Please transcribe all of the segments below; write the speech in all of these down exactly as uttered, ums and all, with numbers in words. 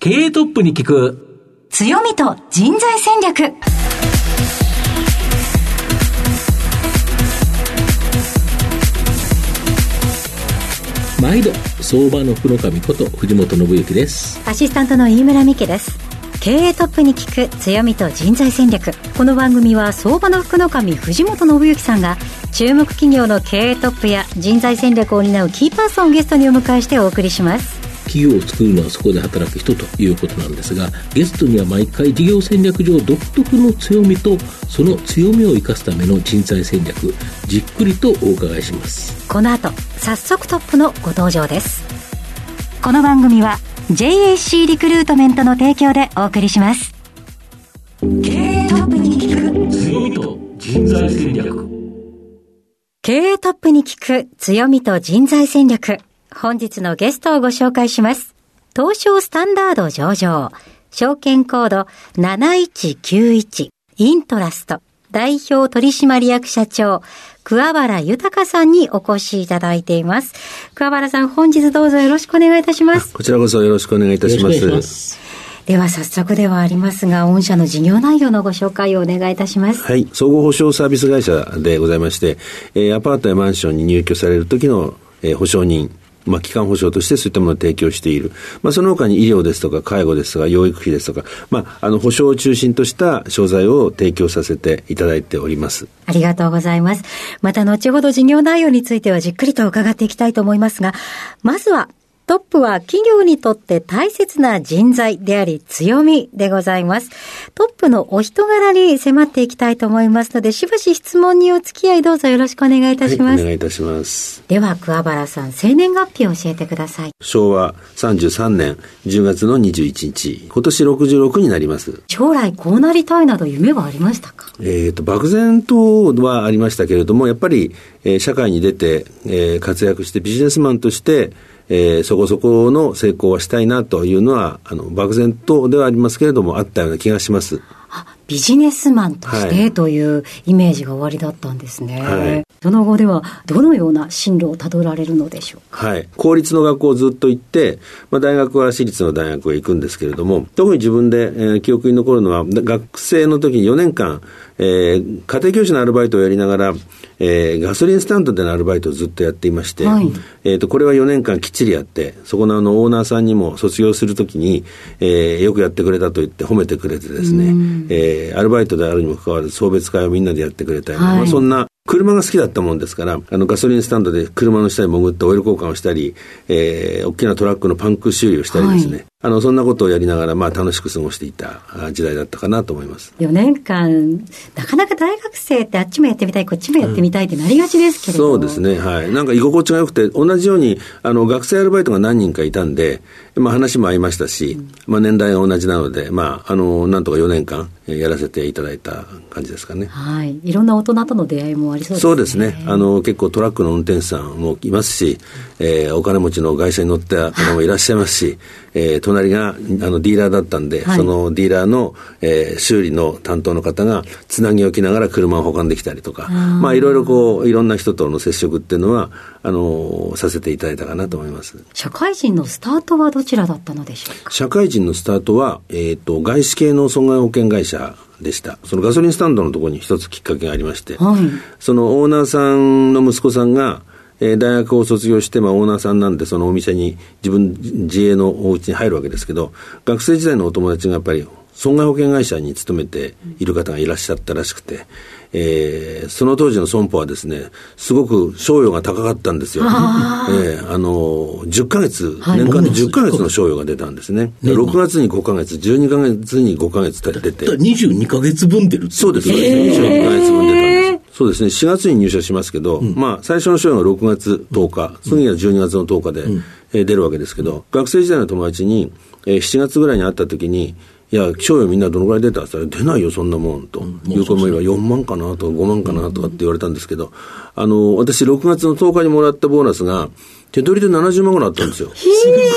経営トップに聞く強みと人材戦略。毎度相場の福の神こと藤本信之です。アシスタントの飯村美希です。経営トップに聞く強みと人材戦略。この番組は相場の福の神藤本信之さんが注目企業の経営トップや人材戦略を担うキーパーソンをゲストにお迎えしてお送りします。企業を作るのはそこで働く人ということなんですが、ゲストには毎回事業戦略上独特の強みとその強みを生かすための人材戦略、じっくりとお伺いします。この後早速トップのご登場です。この番組は ジェイエーシー リクルートメントの提供でお送りします。経営トップに聞く強みと人材戦略。経営トップに聞く強みと人材戦略。本日のゲストをご紹介します。東証スタンダード上場、証券コードなないちきゅういちイントラスト代表取締役社長桑原豊さんにお越しいただいています。桑原さん、本日どうぞよろしくお願いいたします。こちらこそよろしくお願いいたします。では早速ではありますが、御社の事業内容のご紹介をお願いいたします。はい、総合保証サービス会社でございまして、えー、アパートやマンションに入居される時の、えー、保証人、まあ、基幹保証としてそういったものを提供している、まあ、その他に医療ですとか介護ですとか養育費ですとか、まあ、あの保証を中心とした商材を提供させていただいております。ありがとうございます。また後ほど事業内容についてはじっくりと伺っていきたいと思いますが、まずはトップは企業にとって大切な人材であり強みでございます。トップのお人柄に迫っていきたいと思いますので、しばし質問にお付き合いどうぞよろしくお願いいたします。はい、お願いいたします。では桑原さん、生年月日を教えてください。しょうわさんじゅうさんねんじゅうがつのにじゅういちにち、今年ろくじゅうろくになります。将来こうなりたいなど夢はありましたか？えーと、漠然とはありましたけれども、やっぱり、えー、社会に出て、えー、活躍してビジネスマンとしてえー、そこそこの成功はしたいなというのはあの漠然とではありますけれどもあったような気がします。あ、ビジネスマンとして、はい、というイメージが終わりだったんですね。はい、その後ではどのような進路をたどられるのでしょうか？はい、公立の学校をずっと行って、まあ、大学は私立の大学へ行くんですけれども、特に自分で、えー、記憶に残るのは学生の時によねんかん、えー、家庭教師のアルバイトをやりながら、えー、ガソリンスタンドでのアルバイトをずっとやっていまして、はい、えーと、これはよねんかんきっちりやって、そこのあのオーナーさんにも卒業する時に、えー、よくやってくれたと言って褒めてくれてですね、えー、アルバイトであるにもかかわらず送別会をみんなでやってくれたり、はい、まあ、そんな車が好きだったもんですから、あのガソリンスタンドで車の下に潜ってオイル交換をしたり、えー、大きなトラックのパンク修理をしたりですね、はい、あのそんなことをやりながら、まあ、楽しく過ごしていた時代だったかなと思います。よねんかんなかなか大学生ってあっちもやってみたいこっちもやってみたいってなりがちですけれども、うん、そうですね、はい、なんか居心地が良くて、同じようにあの学生アルバイトが何人かいたんで、まあ、話も合いましたし、うん、まあ、年代が同じなので、まあ、あのなんとかよねんかんやらせていただいた感じですかね。はい、いろんな大人との出会いもありそうですね。そうですね、あの結構トラックの運転手さんもいますし、えー、お金持ちの会社に乗った方もいらっしゃいますし、えー隣があのディーラーだったんで、はい、そのディーラーの、えー、修理の担当の方がつなぎを着ながら車を保管できたりとか、まあ、いろいろこういろんな人との接触っていうのはあのさせていただいたかなと思います。社会人のスタートはどちらだったのでしょうか？社会人のスタートは、えーと、外資系の損害保険会社でした。そのガソリンスタンドのところに一つきっかけがありまして、はい、そのオーナーさんの息子さんがえー、大学を卒業して、まあ、オーナーさんなんでそのお店に自分自営のお家に入るわけですけど、学生時代のお友達がやっぱり損害保険会社に勤めている方がいらっしゃったらしくて、えー、その当時の損保はですね、すごく賞与が高かったんですよ。あ、えー、あのじゅっかげつ、はい、年間でじゅっかげつの賞与が出たんですね。でろくがつにごかげつ、じゅうにかげつにごかげつ出て、たったにじゅうにかげつぶん出るって。そうです、そうです、えー、にじゅうにかげつぶん出たんです。そうですね、しがつに入社しますけど、うん、まあ、最初の賞与がろくがつとおか、次はじゅうにがつのとおかで、うん、えー、出るわけですけど、学生時代の友達に、えー、しちがつぐらいに会った時に、いや賞与みんなどのぐらい出たって言ったら、出ないよそんなもんと、うん、いう子もいればよんまんかなとかごまんかなとかって言われたんですけど、うん、あの私ろくがつのとおかにもらったボーナスが手取りでななじゅうまんぐらいあったんですよ。すごいです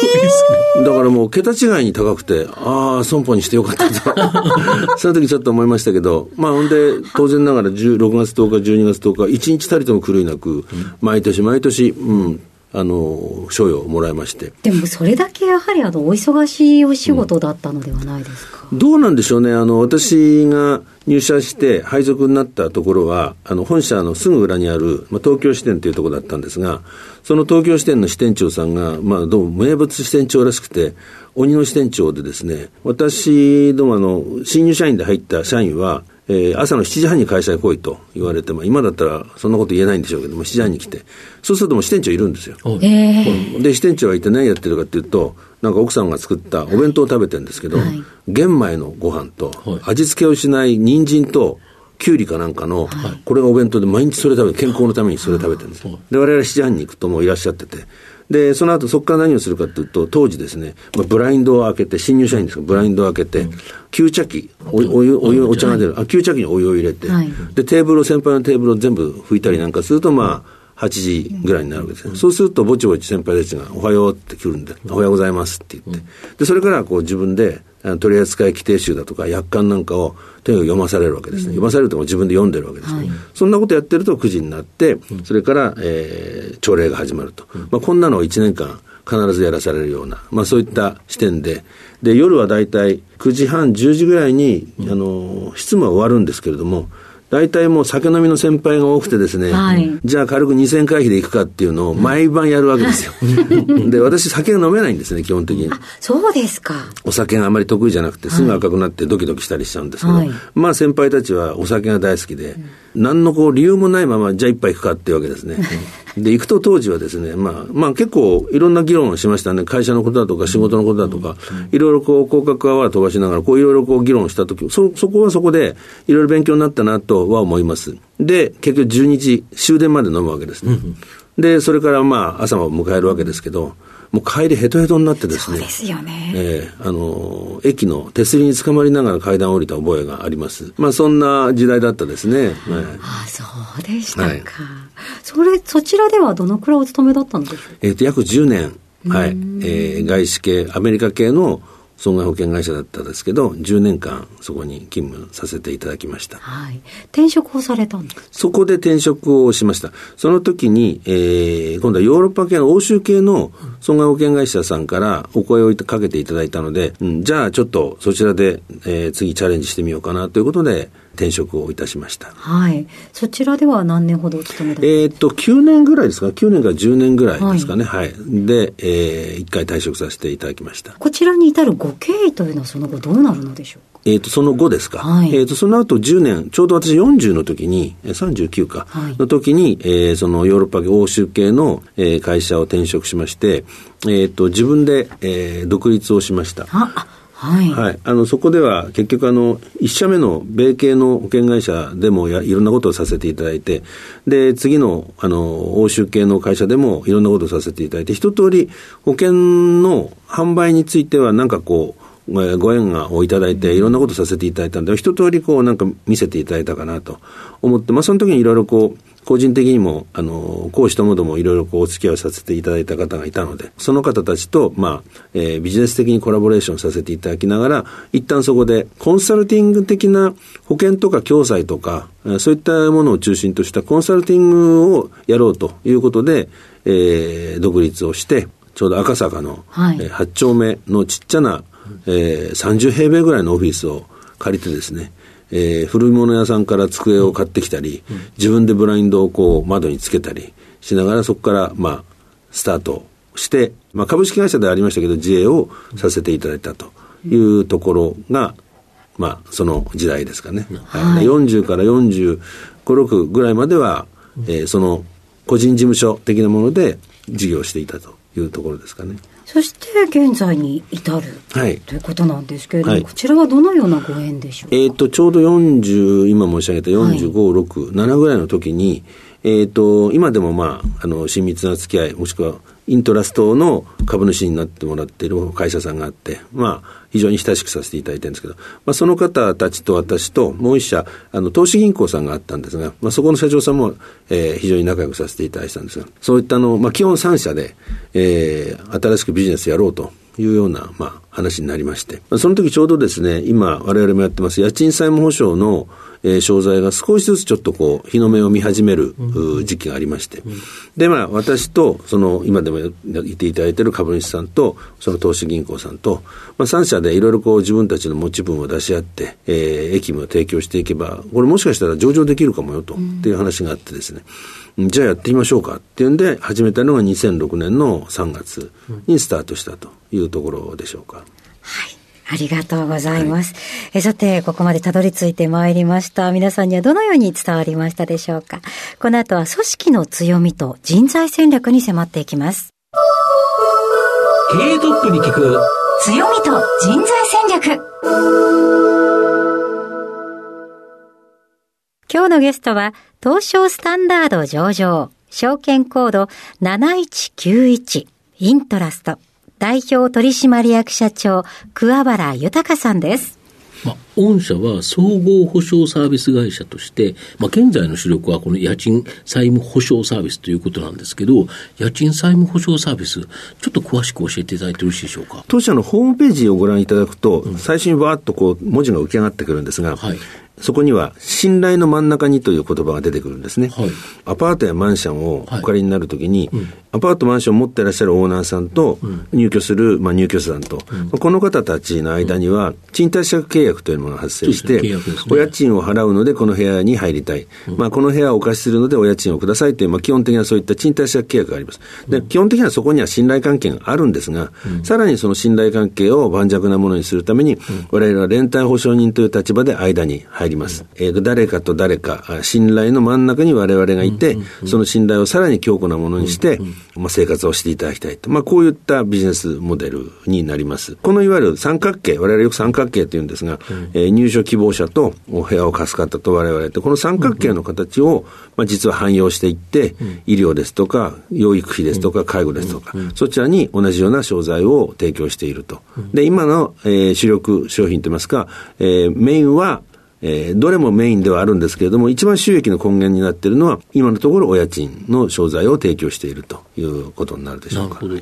ね。だからもう桁違いに高くて、ああ損保にしてよかったとその時ちょっと思いましたけど、まあほんで当然ながらじゅうろくがつとおかじゅうにがつとおか一日たりとも狂いなく毎年毎年、うん、あの賞与をもらいまして、でもそれだけやはりあのお忙しいお仕事だったのではないですか。うん、どうなんでしょうね。あの私が入社して配属になったところはあの本社のすぐ裏にある、まあ、東京支店というところだったんですが、その東京支店の支店長さんが、まあ、どうも名物支店長らしくて鬼の支店長でですね、私どもあの新入社員で入った社員はえー、朝のしちじはんに会社へ来いと言われて、まあ、今だったらそんなこと言えないんでしょうけども、しちじはんに来て、そうするともう支店長いるんですよ。えー、で支店長は一体何やってるかっていうと、なんか奥さんが作ったお弁当を食べてるんですけど、はい、玄米のご飯と味付けをしない人参ときゅうりかなんかの、はい、これがお弁当で毎日それ食べて、健康のためにそれ食べてるんです。で我々しちじはんに行くともういらっしゃってて、でその後そこから何をするかというと、当時ですね、まあ、ブラインドを開けて、新入社員ですからブラインドを開けて、給茶器、お, お, 湯 お, 湯お茶が出る、あ給茶器にお湯を入れて、はい、でテーブルを、先輩のテーブルを全部拭いたりなんかすると、まあはちじぐらいになるわけですね。そうするとぼちぼち先輩たちがおはようって来るんで、おはようございますって言って、でそれからこう自分で取扱規定集だとか約款なんかをとにかく読まされるわけですね。読まされるとも自分で読んでるわけですね。はい、そんなことやってるとくじになって、それから、えー、朝礼が始まると、まあ、こんなのをいちねんかん必ずやらされるような、まあ、そういった視点で、で夜はだいたいくじはんじゅうじぐらいに、うん、あの執務は終わるんですけれども、大体もう酒飲みの先輩が多くてですね、はい、じゃあ軽くにせん回避で行くかっていうのを毎晩やるわけですよ。で、私酒が飲めないんですね、基本的に。あ、そうですか。お酒があまり得意じゃなくて、すぐ赤くなってドキドキしたりしちゃうんですけど、はい、まあ先輩たちはお酒が大好きで、はい、何のこう理由もないまま、じゃあ一杯行くかっていうわけですね。で、行くと当時はですね、まあ、まあ結構いろんな議論をしましたね。会社のことだとか仕事のことだとか、いろいろこう、広角は飛ばしながら、こういろいろこう議論したとき、そ、そこはそこでいろいろ勉強になったなと、は思います。で結局じゅうにじ終電まで飲むわけですね。うんうん、でそれからまあ朝も迎えるわけですけど、もう帰りヘトヘトになってですね、そうですよね、えー、あの駅の手すりにつかまりながら階段を降りた覚えがあります。まあそんな時代だったですね。はい、ああそうでしたか。はい、それそちらではどのくらいお勤めだったんですか。えー、と約じゅうねん、はい、えー、外資系アメリカ系の損害保険会社だったんですけど、じゅうねんかんそこに勤務させていただきました。はい、転職をされたんですか。そこで転職をしました。その時に、えー、今度はヨーロッパ系の欧州系の損害保険会社さんからお声をかけていただいたので、うん、じゃあちょっとそちらで、えー、次チャレンジしてみようかなということで転職をいたしました。はい、そちらでは何年ほどお勤めだったんですか。えー、っときゅうねんぐらいですか。きゅうねんからじゅうねんぐらいですかね。はい、はい、で、えー、いっかい退職させていただきました。こちらに至るご経緯というのはその後どうなるのでしょうか。えー、とその後ですか。はい、えー、とその後じゅうねん、ちょうど私よんじゅうの時にさんじゅうきゅうかの時に、はい、えー、そのヨーロッパ系欧州系の、えー、会社を転職しまして、えー、と自分で、えー、独立をしました。あはいはい、あのそこでは結局あのいち社目の米系の保険会社でもやいろんなことをさせていただいて、で次 の, あの欧州系の会社でもいろんなことをさせていただいて、一通り保険の販売についてはなんかこうご縁をいただいていろんなことをさせていただいたので、一通りこうなんか見せていただいたかなと思って、まあ、その時にいろいろこう個人的にもあの講師ともどもいろいろこうお付き合いをさせていただいた方がいたので、その方たちと、まあえー、ビジネス的にコラボレーションさせていただきながら、一旦そこでコンサルティング的な保険とか共済とかそういったものを中心としたコンサルティングをやろうということで、えー、独立をして、ちょうど赤坂の、はい、はち丁目のちっちゃな、えー、さんじゅう平米ぐらいのオフィスを借りてですね、えー、古物屋さんから机を買ってきたり、うん、自分でブラインドをこう窓につけたりしながら、そこからまあスタートして、まあ、株式会社ではありましたけど自営をさせていただいたというところが、まあ、その時代ですかね。うん、はい、よんじゅうからよんじゅうご、ろくぐらいまでは、うん、えー、その個人事務所的なもので事業していたというところですかね。そして現在に至る、はい、ということなんですけれども、はい、こちらはどのようなご縁でしょうか。えー、とちょうどよんじゅう、今申し上げたよんじゅうご、はい、ろく、ななぐらいの時に、えー、と今でも、まあ、あの親密な付き合い、もしくはイントラストの株主になってもらっている会社さんがあって、まあ、非常に親しくさせていただいてるんですけど、まあ、その方たちと私ともう一社、あの投資銀行さんがあったんですが、まあ、そこの社長さんも、えー、非常に仲良くさせていただいたんですが、そういったの、まあ、基本さん社で、えー、新しくビジネスやろうというような、まあ、話になりまして、その時ちょうどですね、今我々もやってます家賃債務保証のえー、商材が少しずつちょっとこう日の目を見始める時期がありまして、うんうん、でまあ私とその今でも言っていただいている株主さんとその投資銀行さんと、まあ、さん社でいろいろこう自分たちの持ち分を出し合って、えー、益務を提供していけばこれもしかしたら上場できるかもよと、うん、っていう話があってですね、じゃあやってみましょうかっていうんで始めたのがにせんろくねんのさんがつにスタートしたというところでしょうか。はい、ありがとうございます、はい、えさてここまでたどり着いてまいりました。皆さんにはどのように伝わりましたでしょうか。この後は組織の強みと人材戦略に迫っていきます。経営トップに聞く強みと人材戦略。今日のゲストは東証スタンダード上場証券コードなないちきゅういちイントラスト代表取締役社長桑原豊さんです。まあ、御社は総合保証サービス会社として、まあ、現在の主力はこの家賃債務保証サービスということなんですけど、家賃債務保証サービスちょっと詳しく教えていただいてよろしいでしょうか。当社のホームページをご覧いただくと、うん、最初にバーッとこう文字が浮き上がってくるんですが、はい、そこには信頼の真ん中にという言葉が出てくるんですね、はい、アパートやマンションをお借りになるときに、はいうん、アパートマンションを持っていらっしゃるオーナーさんと入居する、うんまあ、入居者さんと、うん、この方たちの間には賃貸借契約というものが発生して、ねね、お家賃を払うのでこの部屋に入りたい、うんまあ、この部屋をお貸しするのでお家賃をくださいという、まあ、基本的なそういった賃貸借契約があります。で、うん、基本的にはそこには信頼関係があるんですが、うん、さらにその信頼関係を盤石なものにするために、うん、我々は連帯保証人という立場で間に入りえー、と誰かと誰か信頼の真ん中に我々がいて、うんうんうん、その信頼をさらに強固なものにして、うんうんまあ、生活をしていただきたいと、まあ、こういったビジネスモデルになります。このいわゆる三角形、我々よく三角形というんですが、うんえー、入所希望者とお部屋を貸す方と我々ってこの三角形の形を、まあ、実は汎用していって、うん、医療ですとか養育費ですとか介護ですとか、うんうん、そちらに同じような商材を提供していると。で今の、えー、主力商品といいますか、えー、メインはえー、どれもメインではあるんですけれども、一番収益の根源になっているのは今のところお家賃の商材を提供しているということになるでしょうか。なるほど。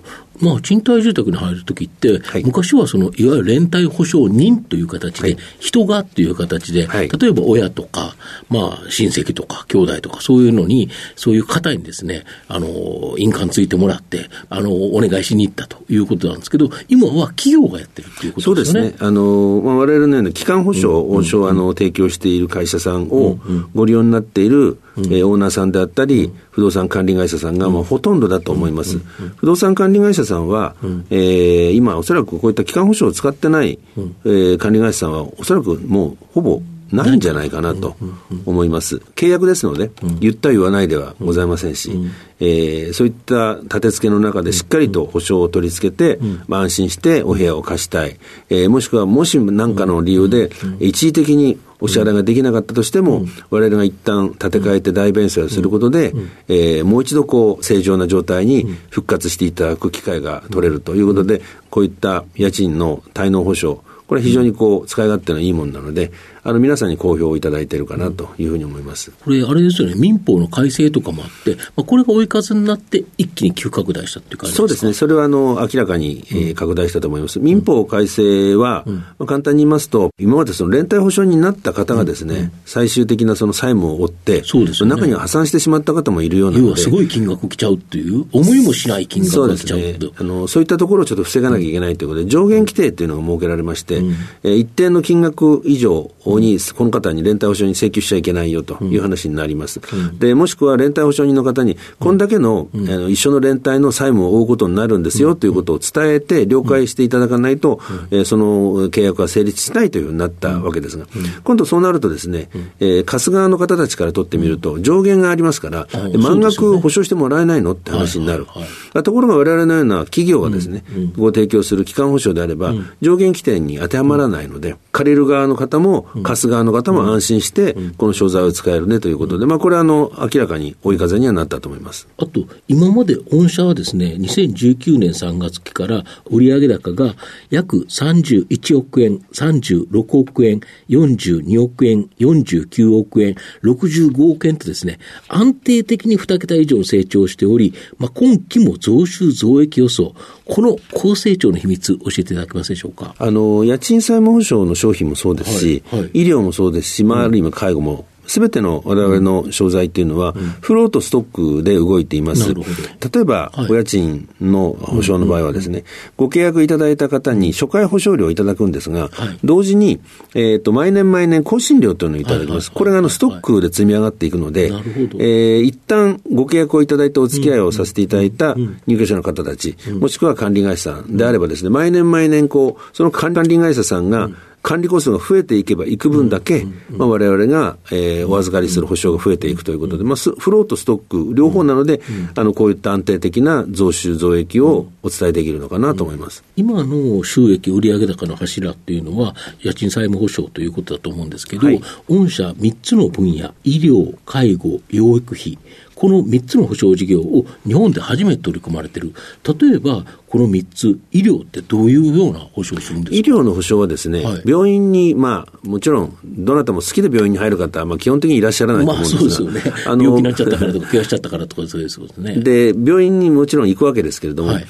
まあ、賃貸住宅に入るときって、はい、昔はそのいわゆる連帯保証人という形で、はい、人がという形で、はい、例えば親とか、まあ、親戚とか兄弟とかそういうのにそういう方にですね、あの印鑑ついてもらってあのお願いしに行ったということなんですけど、今は企業がやってるということですよね。そうですね。あの、まあ、我々のような基幹保証を提供提供している会社さんをご利用になっている、うんうんえー、オーナーさんであったり、うん、不動産管理会社さんがまあほとんどだと思います、うんうんうん、不動産管理会社さんは、うんえー、今おそらくこういった基幹保証を使ってない、うんえー、管理会社さんはおそらくもうほぼないんじゃないかなと思います。契約ですので言った言わないではございませんし、えー、そういった立て付けの中でしっかりと保証を取り付けて、まあ、安心してお部屋を貸したい、えー、もしくはもし何かの理由で一時的にお支払いができなかったとしても、うん、我々が一旦建て替えて大弁償をすることで、うんうんえー、もう一度こう正常な状態に復活していただく機会が取れるということで、うん、こういった家賃の滞納保証、これは非常にこう使い勝手のいいものなので、あの皆さんに好評をいただいているかなというふうに思います。これあれですよね、民法の改正とかもあって、まあ、これが追い風になって一気に急拡大したっていう感じですか。そうですね。それはあの明らかに、えー、拡大したと思います。民法改正は、うんまあ、簡単に言いますと、今までその連帯保証人になった方がですね、うんうん、最終的なその債務を負って、そうですね、中には破産してしまった方もいるようなので、要はすごい金額来ちゃうっていう、思いもしない金額が来ちゃう。そうですね。あの、そういったところをちょっと防がなきゃいけないということで、上限規定というのが設けられまして、うんえー、一定の金額以上にこの方に連帯保証人請求しちゃいけないよという話になります、うん、でもしくは連帯保証人の方にこんだけ の,、うん、あの一緒の連帯の債務を負うことになるんですよ、うん、ということを伝えて了解していただかないと、うんえー、その契約は成立しないというふうになったわけですが、うん、今度そうなるとですね、うんえー、貸す側の方たちから取ってみると上限がありますから、うんはい、満額保証してもらえないのって話になる、はいはいはい、ところが我々のような企業がですね、うん、ご提供する基幹保証であれば、うん、上限規定に当てはまらないので、借りる側の方も、うん貸す側の方も安心してこの商材を使えるねということで、まあ、これはあの明らかに追い風にはなったと思います。あと今まで御社はですね、にせんじゅうきゅうねんさんがつ期から売上高が約さんじゅういちおくえん、さんじゅうろくおくえん、よんじゅうにおくえん、よんじゅうきゅうおくえん、ろくじゅうごおくえんとですね、安定的ににけた以上成長しており、まあ、今期も増収増益予想、この高成長の秘密教えていただけますでしょうか。あの家賃債務保障の商品もそうですし、はいはい、医療もそうですし、まあ、ある意味介護も、うん、全ての我々の商材というのはフローとストックで動いています。例えばお家賃の保証の場合はですね、ご契約いただいた方に初回保証料をいただくんですが、同時にえっと毎年毎年更新料というのをいただきます。これがあのストックで積み上がっていくので、え一旦ご契約をいただいたお付き合いをさせていただいた入居者の方たち、もしくは管理会社さんであればですね、毎年毎年こうその管理会社さんが管理コストが増えていけばいく分だけ、うんうんうん、まあ、我々が、えー、お預かりする保証が増えていくということで、まあ、フローとストック両方なので、うんうん、あのこういった安定的な増収増益をお伝えできるのかなと思います、うんうん、今の収益売上高の柱っていうのは家賃債務保証ということだと思うんですけど、はい、御社みっつの分野、医療、介護、養育費、このみっつの保証事業を日本で初めて取り組まれている。例えばこのみっつ、医療ってどういうような保証をするんですか。医療の保証はですね、はい、病院に、まあ、もちろんどなたも好きで病院に入る方は、まあ、基本的にいらっしゃらないと思うんですが、まあ、そうですよね。あの病気になっちゃったからとか怪我しちゃったからとかそういうことですね。で病院にもちろん行くわけですけれども、はい、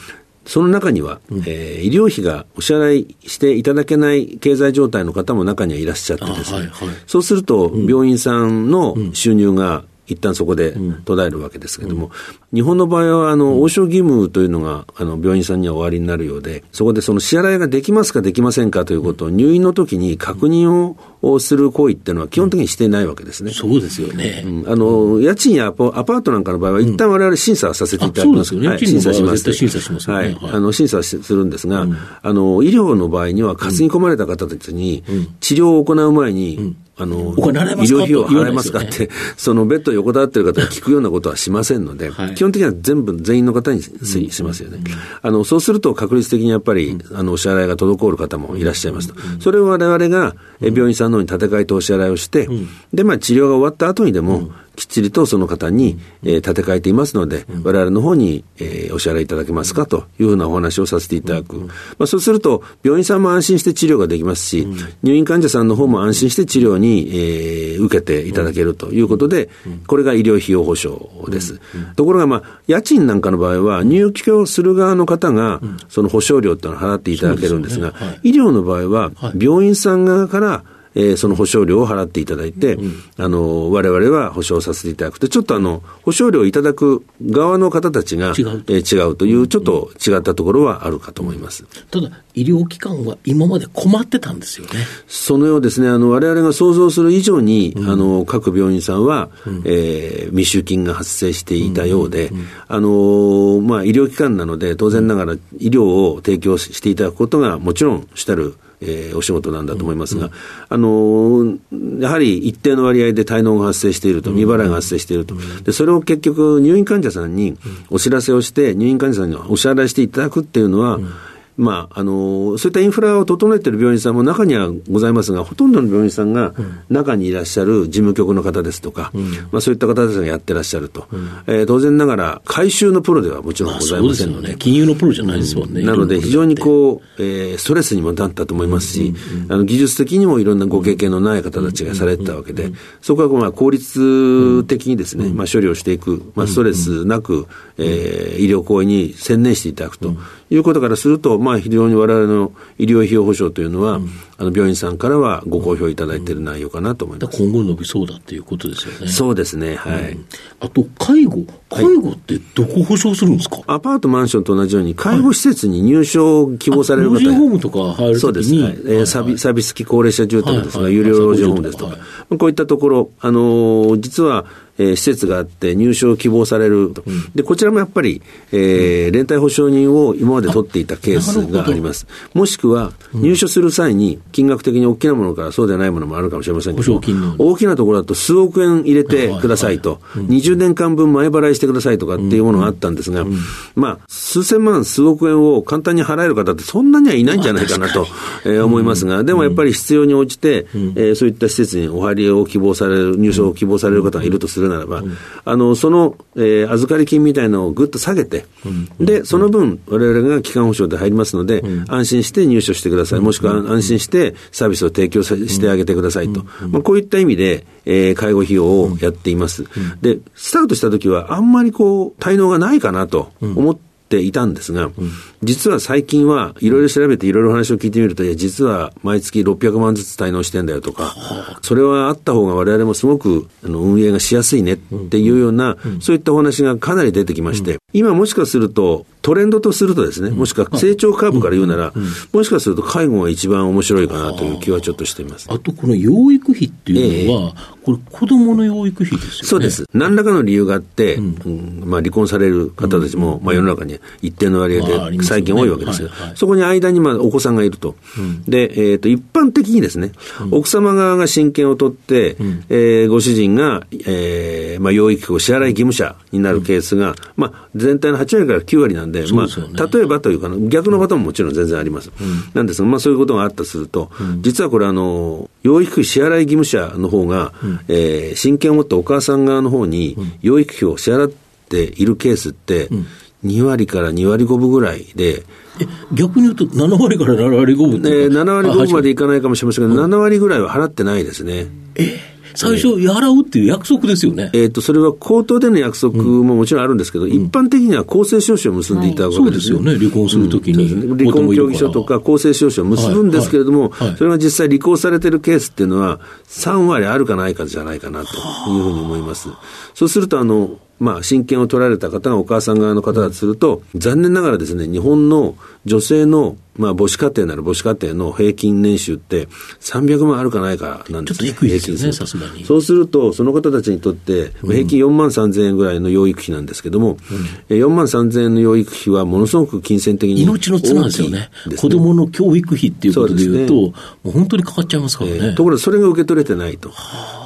その中には、うん、えー、医療費がお支払いしていただけない経済状態の方も中にはいらっしゃってですね、はいはい、そうすると病院さんの収入が、うんうん、一旦そこで途絶えるわけですけれども、うん、日本の場合はあの、うん、応召義務というのがあの病院さんにはおありになるようで、そこでその支払いができますかできませんかということを入院の時に確認を、をする行為っていうのは基本的にしていないわけですね。うん、そうですよね。うん、あの家賃やアパートなんかの場合は一旦我々審査させていただきます。うん、あ、そうですよね。はい、審査します。絶対審査しますよね。はい、はい、あの審査するんですが、うん、あの医療の場合には担ぎ込まれた方たちに治療を行う前に、うんうん、あの医療費を払えますかって、ね、そのベッド横たわってる方が聞くようなことはしませんので、はい、基本的には全部全員の方に し,、うん、しますよね、うん、あのそうすると確率的にやっぱり、うん、あのお支払いが滞る方もいらっしゃいますと、うん、それを我々が病院さんの方に立て替えてお支払いをして、うん、でまあ、治療が終わった後にでも、うん、きっちりとその方に、えー、立て替えていますので、我々の方に、えー、お支払いいただけますかというふうなお話をさせていただく。まあ、そうすると病院さんも安心して治療ができますし、入院患者さんの方も安心して治療に、えー、受けていただけるということで、これが医療費用保証です。ところが、まあ、家賃なんかの場合は入居する側の方がその保証料というのを払っていただけるんですが、医療の場合は病院さん側からえー、その保証料を払っていただいて、うん、あの我々は保証させていただくと、ちょっとあの保証料をいただく側の方たちが違うと、えー、違うという、ちょっと違ったところはあるかと思います、うんうん、ただ医療機関は今まで困ってたんですよね。そのようですね。あの我々が想像する以上に、うん、あの各病院さんは、うん、えー、未収金が発生していたようで、うんうんうん、あのまあ、医療機関なので当然ながら医療を提供していただくことがもちろん主たるえー、お仕事なんだと思いますが、うんうん、あのやはり一定の割合で滞納が発生していると、未払いが発生していると、でそれを結局入院患者さんにお知らせをして入院患者さんにお支払いしていただくっていうのは、うん、まあ、あのそういったインフラを整えている病院さんも中にはございますが、ほとんどの病院さんが中にいらっしゃる事務局の方ですとか、うん、まあ、そういった方たちがやってらっしゃると、うん、えー、当然ながら回収のプロではもちろんございませんので、まあ、そうですよね、金融のプロじゃないですもんね、うん、なので非常にこう、えー、ストレスにもなったと思いますし、うんうん、あの技術的にもいろんなご経験のない方たちがされてたわけで、うんうん、そこはまあ効率的にですね、うん、まあ、処理をしていく、まあ、ストレスなく、うんうん、えー、医療行為に専念していただくということからすると、まあまあ、非常に我々の医療費用保障というのは、うん、あの病院さんからはご好評いただいている内容かなと思います。今後伸びそうだということですよね。そうですね、はい、うん、あと介護介護ってどこ保証するんですか。はい、アパートマンションと同じように介護施設に入所を希望される方、はい、老人ホームとか入るときに、はい、えー、サービ、サービス付き高齢者住宅ですとか、はいはい、有料老人ホームですとか、はい、こういったところ、あのー、実はえー、施設があって入所を希望されると、うん、でこちらもやっぱり、えー、連帯保証人を今まで取っていたケースがあります。もしくは入所する際に金額的に大きなものからそうでないものもあるかもしれませんけど、大きなところだと数億円入れてくださいと、はいはいはい、にじゅうねんかんぶん前払いしてくださいとかっていうものがあったんですが、うんうん、まあ、数千万数億円を簡単に払える方ってそんなにはいないんじゃないかなと、えー、思いますが、でもやっぱり必要に応じて、うんうん、えー、そういった施設にお入りを希望される、入所を希望される方がいるとするならば、うん、あのその、えー、預かり金みたいなのをぐっと下げて、うん、でその分我々が期間保証で入りますので、うん、安心して入所してください、もしくは安心してサービスを提供さ、してあげてくださいと、うん、まあ、こういった意味で、えー、介護費用をやっています。うん、でスタートした時はあんまりこう滞納がないかなと思って、うん、っていたんですが、うん、実は最近はいろいろ調べていろいろ話を聞いてみると、いや実は毎月ろっぴゃくまんずつ滞納してんだよとか、それはあった方が我々もすごくあの運営がしやすいねっていうような、うん、そういったお話がかなり出てきまして、うん、今もしかするとトレンドとするとですね、もしくは成長カーブから言うなら、うんうんうん、もしかすると介護が一番面白いかなという気はちょっとしています。 あ, あとこの養育費っていうのは、えー、これ子どもの養育費ですよね。そうです。何らかの理由があって、うんうんまあ、離婚される方たちも、うんまあ、世の中に一定の割合で最近多いわけですよ、ねはいはい、そこに間にまあお子さんがいると、うんでえー、と一般的にですね、うん、奥様側が親権を取って、うんえー、ご主人が、えーまあ、養育費を支払い義務者になるケースが、うんまあ、全体のはち割からきゅうわりなんで、まあ、例えばというか逆のパターンももちろん全然あります、うん、なんですが、まあ、そういうことがあったとすると、うん、実はこれあの養育費支払い義務者の方が、うんえー、親権を持ったお母さん側の方に養育費を支払っているケースって、うん、にわりからにわりごぶぐらいで、え逆に言うとななわりからななわりごぶって、えー、ななわりごぶまでいかないかもしれませんが、うん、ななわりぐらいは払ってないですね。えー最初払うっていう約束ですよね、えー、えーとそれは口頭での約束ももちろんあるんですけど、うん、一般的には公正証書を結んでいたわけです、ねはい、そうですよね。離婚するときに、うん、離婚協議書とか公正証書を結ぶんですけれども、はいはいはい、それが実際離婚されてるケースっていうのはさんわりあるかないかじゃないかなというふうに思います。そうするとあのまあ、親権を取られた方がお母さん側の方だとすると、残念ながらですね、日本の女性の、まあ、母子家庭なら母子家庭の平均年収ってさんびゃくまんあるかないかなんですね。ちょっと低いですよね、さすがに。そうすると、その方たちにとって、平均よんまんさんぜんえんぐらいの養育費なんですけども、うん、よんまんさんぜんえんの養育費はものすごく金銭的に大きい、ね。命の綱ですよね。子供の教育費っていうことでいうと、うね、もう本当にかかっちゃいますからね。えー、ところがそれが受け取れてないと。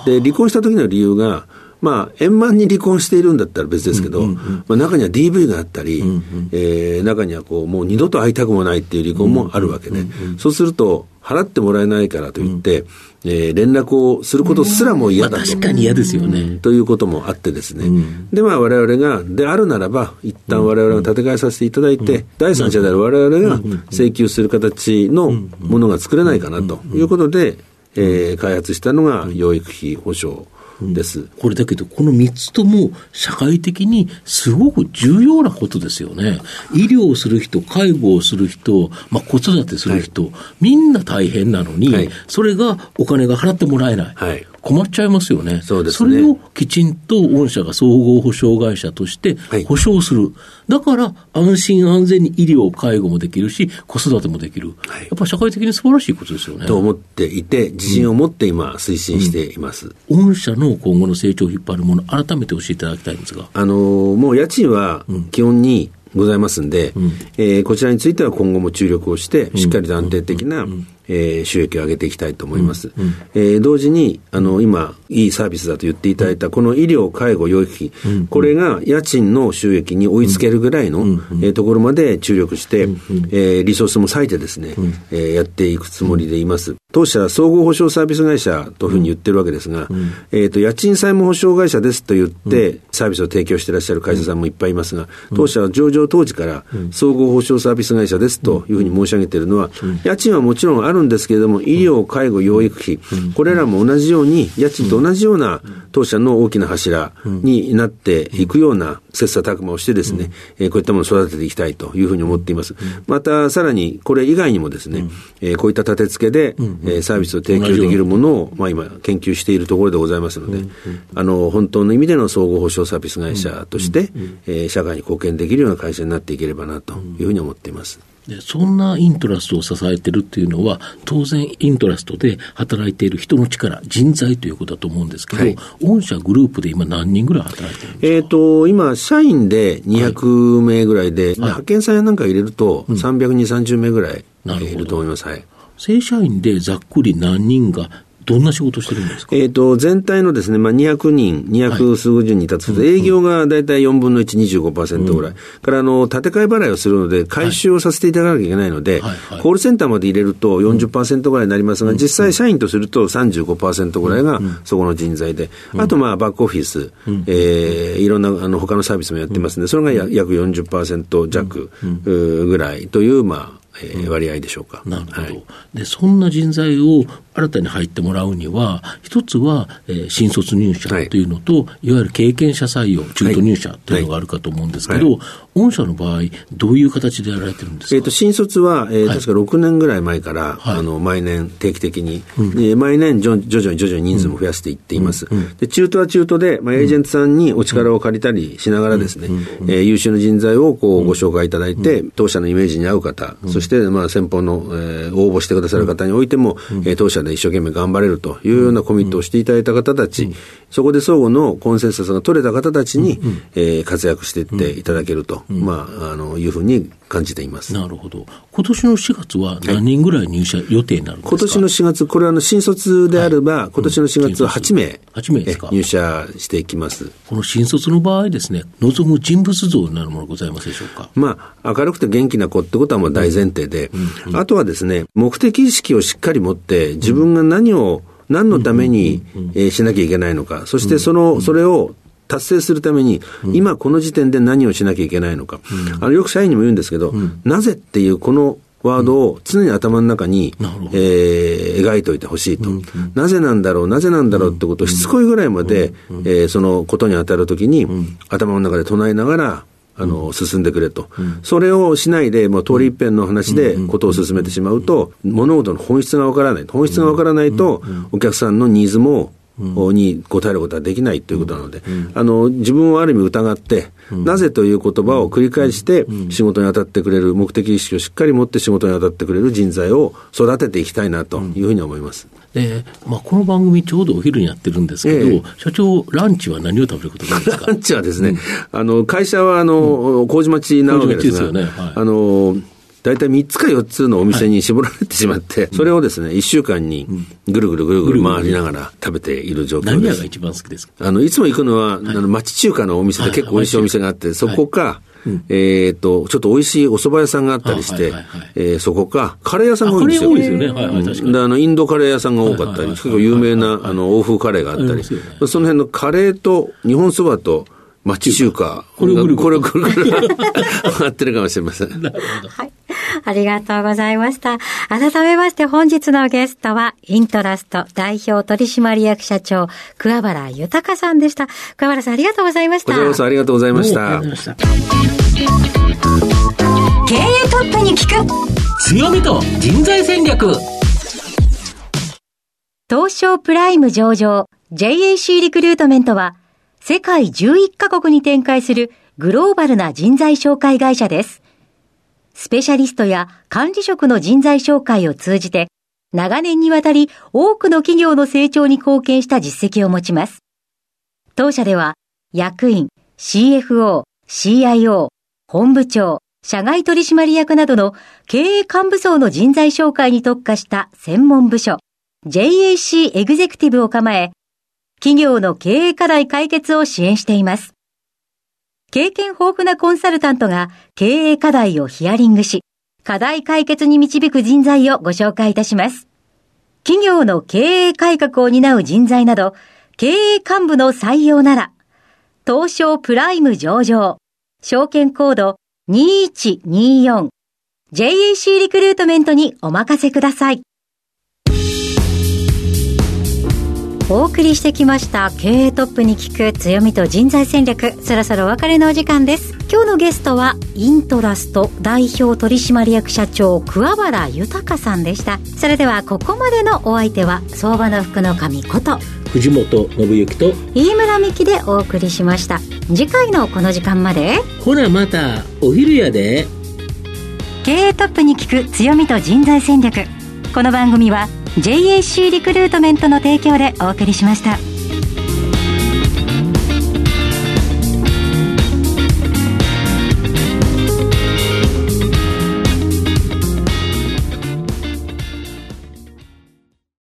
で、離婚した時の理由が、まあ、円満に離婚しているんだったら別ですけど、うんうんうんまあ、中には ディーブイ があったり、うんうんえー、中にはこうもう二度と会いたくもないっていう離婚もあるわけで、ねうんうん、そうすると払ってもらえないからといって、うんえー、連絡をすることすらも嫌だと、うんまあ、確かに嫌ですよねということもあってですね、うん、でまあ我々がであるならば一旦我々が立て替えさせていただいて、うんうん、第三者である我々が請求する形のものが作れないかなということで、えー、開発したのが養育費保障です。これだけどこのみっつとも社会的にすごく重要なことですよね。医療をする人、介護をする人、まあ、子育てする人、はい、みんな大変なのに、はい、それがお金が払ってもらえない、はい、困っちゃいますよね。そうですね。それをきちんと御社が総合保障会社として保障する、はい、だから安心安全に医療介護もできるし子育てもできる、はい、やっぱり社会的に素晴らしいことですよねと思っていて、自信を持って今推進しています、うんうん、御社の今後の成長を引っ張るもの改めて教えていただきたいんですが、あのー、もう家賃は基本にございますんで、うんえー、こちらについては今後も注力をしてしっかりと安定的な、うんうんうんえー、収益を上げていきたいと思います、うんうんえー、同時にあの今いいサービスだと言っていただいたこの医療介護養育費、うん、これが家賃の収益に追いつけるぐらいの、うんえー、ところまで注力して、うんえー、リソースも割いてですね、うんえー、やっていくつもりでいます。当社総合保障サービス会社というふうに言ってるわけですが、うんえー、と家賃債務保証会社ですと言ってサービスを提供していらっしゃる会社さんもいっぱいいますが、当社は上場当時から総合保障サービス会社ですというふうに申し上げているのは、家賃はもちろんあるあるんですけれども、医療介護養育費、うん、これらも同じように家賃と同じような当社の大きな柱になっていくような切磋琢磨をしてですね、うん、こういったものを育てていきたいというふうに思っています、うん、またさらにこれ以外にもですね、うん、こういった立て付けでサービスを提供できるものを、まあ、今研究しているところでございますので、うん、あの本当の意味での総合保障サービス会社として、うんうん、社会に貢献できるような会社になっていければなというふうに思っています。でそんなイントラストを支えているっていうのは、当然イントラストで働いている人の力、人材ということだと思うんですけど、はい、御社グループで今何人ぐらい働いてるんですか？えーと、今社員でにひゃくめいぐらいで、はい、派遣さんなんか入れるとさんびゃくにじゅう、さんじゅうめいぐらいいると思います、はい、正社員でざっくり何人がどんな仕事してるんですか？えーと、全体のですね、まあ、にひゃくにん、にひゃくすうじゅうにんに立つと、はい、営業がだいたいよんぶんのいち、にじゅうごパーセント ぐらい、うん、からあの立て替え払いをするので回収をさせていただかなきゃいけないので、はいはいはい、コールセンターまで入れると よんじゅっパーセント ぐらいになりますが、うん、実際社員とすると さんじゅうごパーセント ぐらいがそこの人材で、うん、あとまあバックオフィス、うんえー、いろんなあの他のサービスもやってますので、それが約 よんじゅっパーセント 弱ぐらいという、まあえー、割合でしょうか。なるほど、はい、でそんな人材を新たに入ってもらうには、一つは、えー、新卒入社というのと、はい、いわゆる経験者採用、中途入社というのがあるかと思うんですけど、はいはい、御社の場合どういう形でやられてるんですか。えー、と新卒は、えーはい、確かろくねんぐらい前から、はい、あの毎年定期的に、うん、で毎年徐々に徐々に人数も増やしていっています、うんうん、で中途は中途で、まあ、エージェントさんにお力を借りたりしながらですね、うんうんえー、優秀な人材をこうご紹介いただいて、うん、当社のイメージに合う方、うん、そして、まあ、先方の、えー、応募してくださる方においても、うんえー、当社一生懸命頑張れるというようなコミットをしていただいた方たち、うん、そこで相互のコンセンサスが取れた方たちに、うんえー、活躍していっていただけると、うんまあ、あのいうふうに感じています。なるほど。今年のしがつは何人ぐらい入社予定になるんですか。今年のしがつ、これはあの新卒であれば、はい、今年のしがつははちめい、はち名ですか、入社していきます。この新卒の場合ですね、望む人物像になるものございますでしょうか。まあ、明るくて元気な子ってことはもう大前提で、うんうん、あとはですね、目的意識をしっかり持って自分が何を何のために、うんうんうんえー、しなきゃいけないのか、そしてその、うんうん、それを達成するために、うん、今この時点で何をしなきゃいけないのか、うん、あのよく社員にも言うんですけど、うん、なぜっていうこのワードを常に頭の中に、うんえー、描いておいてほしいと、うんうん、なぜなんだろうなぜなんだろうってことをしつこいぐらいまで、うんうんえー、そのことに当たるときに、うん、頭の中で唱えながらあの進んでくれと、うん、それをしないでもう通り一遍の話でことを進めてしまうと、うん、物事の本質がわからない、本質がわからないと、うん、お客さんのニーズもに応えることはできないということなので、うん、あの自分をある意味疑って、うん、なぜという言葉を繰り返して仕事に当たってくれる、目的意識をしっかり持って仕事に当たってくれる人材を育てていきたいなというふうに思います。でまあ、この番組ちょうどお昼にやってるんですけど、ええ、社長ランチは何を食べることなんですか。ランチはですね、うん、あの会社はあの、うん、麹町なわけですが、麹町ですよね、はい、あのだいたいみっつかよっつのお店に絞られてしまって、はい、それをですね、いっしゅうかんにぐるぐるぐるぐる回りながら食べている状況です。何屋が一番好きですか。あの、いつも行くのは、はい、あの、町中華のお店で結構美味しいお店があって、はい、そこか、はい、えっ、ー、と、ちょっと美味しいお蕎麦屋さんがあったりして、はいはいはいえー、そこか、カレー屋さんが多いんですよ。カレー多いですよね。はいはい、確かに。で、あの、インドカレー屋さんが多かったり、結構有名な、あの、欧風カレーがあったり、はいはいはい、その辺のカレーと日本そばと、町中華。これをぐるぐるぐる上がってるかもしれません。はい。ありがとうございました。改めまして本日のゲストは、イントラスト代表取締役社長、桑原豊さんでした。桑原さんありがとうございました。こちらこそありがとうございました。経営トップに聞く強みと人材戦略。東証プライム上場 ジェイエーシー リクルートメントは、世界じゅういっかこくに展開するグローバルな人材紹介会社です。スペシャリストや管理職の人材紹介を通じて、長年にわたり多くの企業の成長に貢献した実績を持ちます。当社では、役員、シーエフオー、シーアイオー、本部長、社外取締役などの経営幹部層の人材紹介に特化した専門部署、ジェイエーシー エグゼクティブを構え、企業の経営課題解決を支援しています。経験豊富なコンサルタントが経営課題をヒアリングし、課題解決に導く人材をご紹介いたします。企業の経営改革を担う人材など、経営幹部の採用なら、東証プライム上場、証券コードにいちにいよん、ジェイエーシー リクルートメントにお任せください。お送りしてきました経営トップに聞く強みと人材戦略、そろそろお別れのお時間です。今日のゲストはイントラスト代表取締役社長桑原豊さんでした。それではここまでのお相手は相場の福の神こと藤本信之と飯村美希でお送りしました。次回のこの時間まで、ほらまたお昼やで。経営トップに聞く強みと人材戦略、この番組はジェイエーシー リクルートメントの提供でお送りしました。